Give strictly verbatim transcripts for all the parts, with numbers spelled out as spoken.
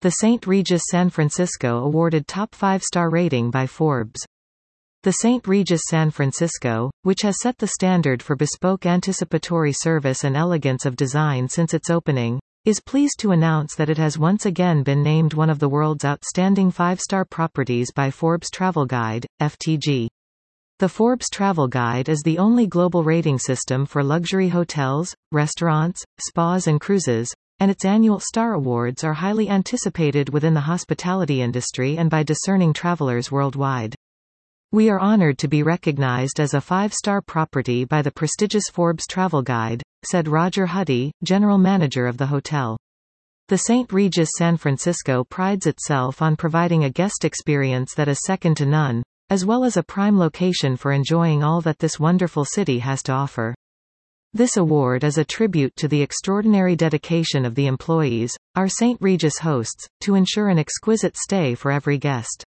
The Saint Regis San Francisco awarded top five-star rating by Forbes. The Saint Regis San Francisco, which has set the standard for bespoke anticipatory service and elegance of design since its opening, is pleased to announce that it has once again been named one of the world's outstanding five-star properties by Forbes Travel Guide, F T G. The Forbes Travel Guide is the only global rating system for luxury hotels, restaurants, spas and cruises, and its annual star awards are highly anticipated within the hospitality industry and by discerning travelers worldwide. We are honored to be recognized as a five-star property by the prestigious Forbes Travel Guide, said Roger Huddy, general manager of the hotel. The Saint Regis San Francisco prides itself on providing a guest experience that is second to none, as well as a prime location for enjoying all that this wonderful city has to offer. This award is a tribute to the extraordinary dedication of the employees, our Saint Regis hosts, to ensure an exquisite stay for every guest.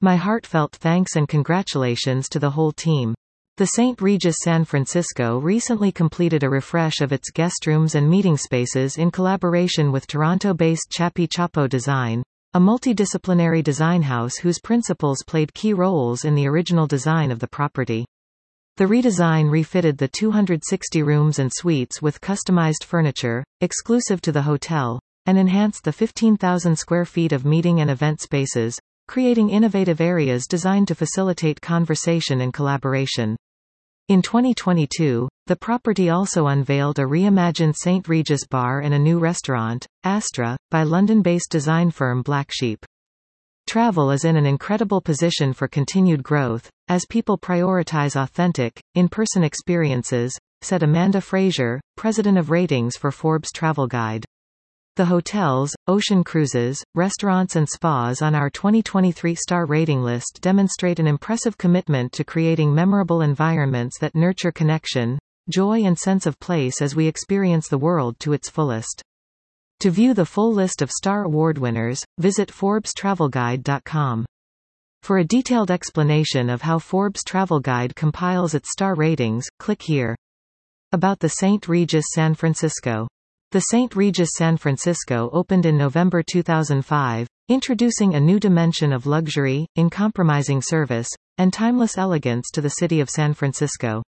My heartfelt thanks and congratulations to the whole team. The Saint Regis San Francisco recently completed a refresh of its guest rooms and meeting spaces in collaboration with Toronto-based Chapi Chapo Design, a multidisciplinary design house whose principals played key roles in the original design of the property. The redesign refitted the two hundred sixty rooms and suites with customized furniture, exclusive to the hotel, and enhanced the fifteen thousand square feet of meeting and event spaces, creating innovative areas designed to facilitate conversation and collaboration. In twenty twenty-two, the property also unveiled a reimagined Saint Regis bar and a new restaurant, Astra, by London-based design firm Blacksheep. Travel is in an incredible position for continued growth, as people prioritize authentic, in-person experiences, said Amanda Frazier, president of ratings for Forbes Travel Guide. The hotels, ocean cruises, restaurants and spas on our twenty twenty-three star rating list demonstrate an impressive commitment to creating memorable environments that nurture connection, joy and sense of place as we experience the world to its fullest. To view the full list of Star Award winners, visit Forbes Travel Guide dot com. For a detailed explanation of how Forbes Travel Guide compiles its star ratings, click here. About the Saint Regis San Francisco. The Saint Regis San Francisco opened in November two thousand five, introducing a new dimension of luxury, uncompromising service, and timeless elegance to the city of San Francisco.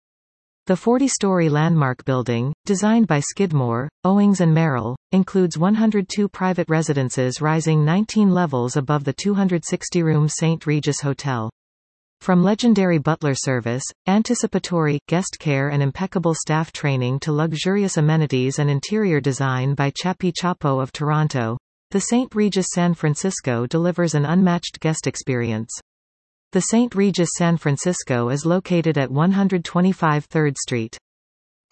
The forty-story landmark building, designed by Skidmore, Owings and Merrill, includes one hundred two private residences rising nineteen levels above the two hundred sixty room Saint Regis Hotel. From legendary butler service, anticipatory, guest care and impeccable staff training to luxurious amenities and interior design by Chapi Chapo of Toronto, the Saint Regis San Francisco delivers an unmatched guest experience. The Saint Regis San Francisco is located at one twenty-five third Street.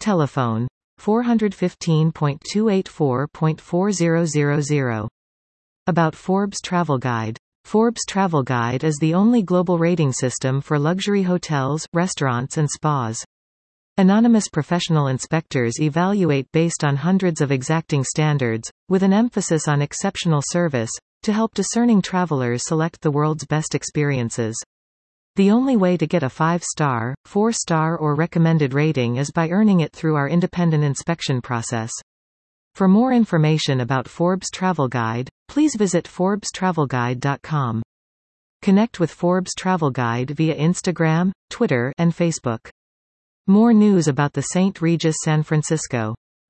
Telephone four one five, two eight four, four zero zero zero. About Forbes Travel Guide. Forbes Travel Guide is the only global rating system for luxury hotels, restaurants and spas. Anonymous professional inspectors evaluate based on hundreds of exacting standards, with an emphasis on exceptional service, to help discerning travelers select the world's best experiences. The only way to get a five-star, four-star or recommended rating is by earning it through our independent inspection process. For more information about Forbes Travel Guide, please visit Forbes Travel Guide dot com. Connect with Forbes Travel Guide via Instagram, Twitter, and Facebook. More news about the Saint Regis San Francisco.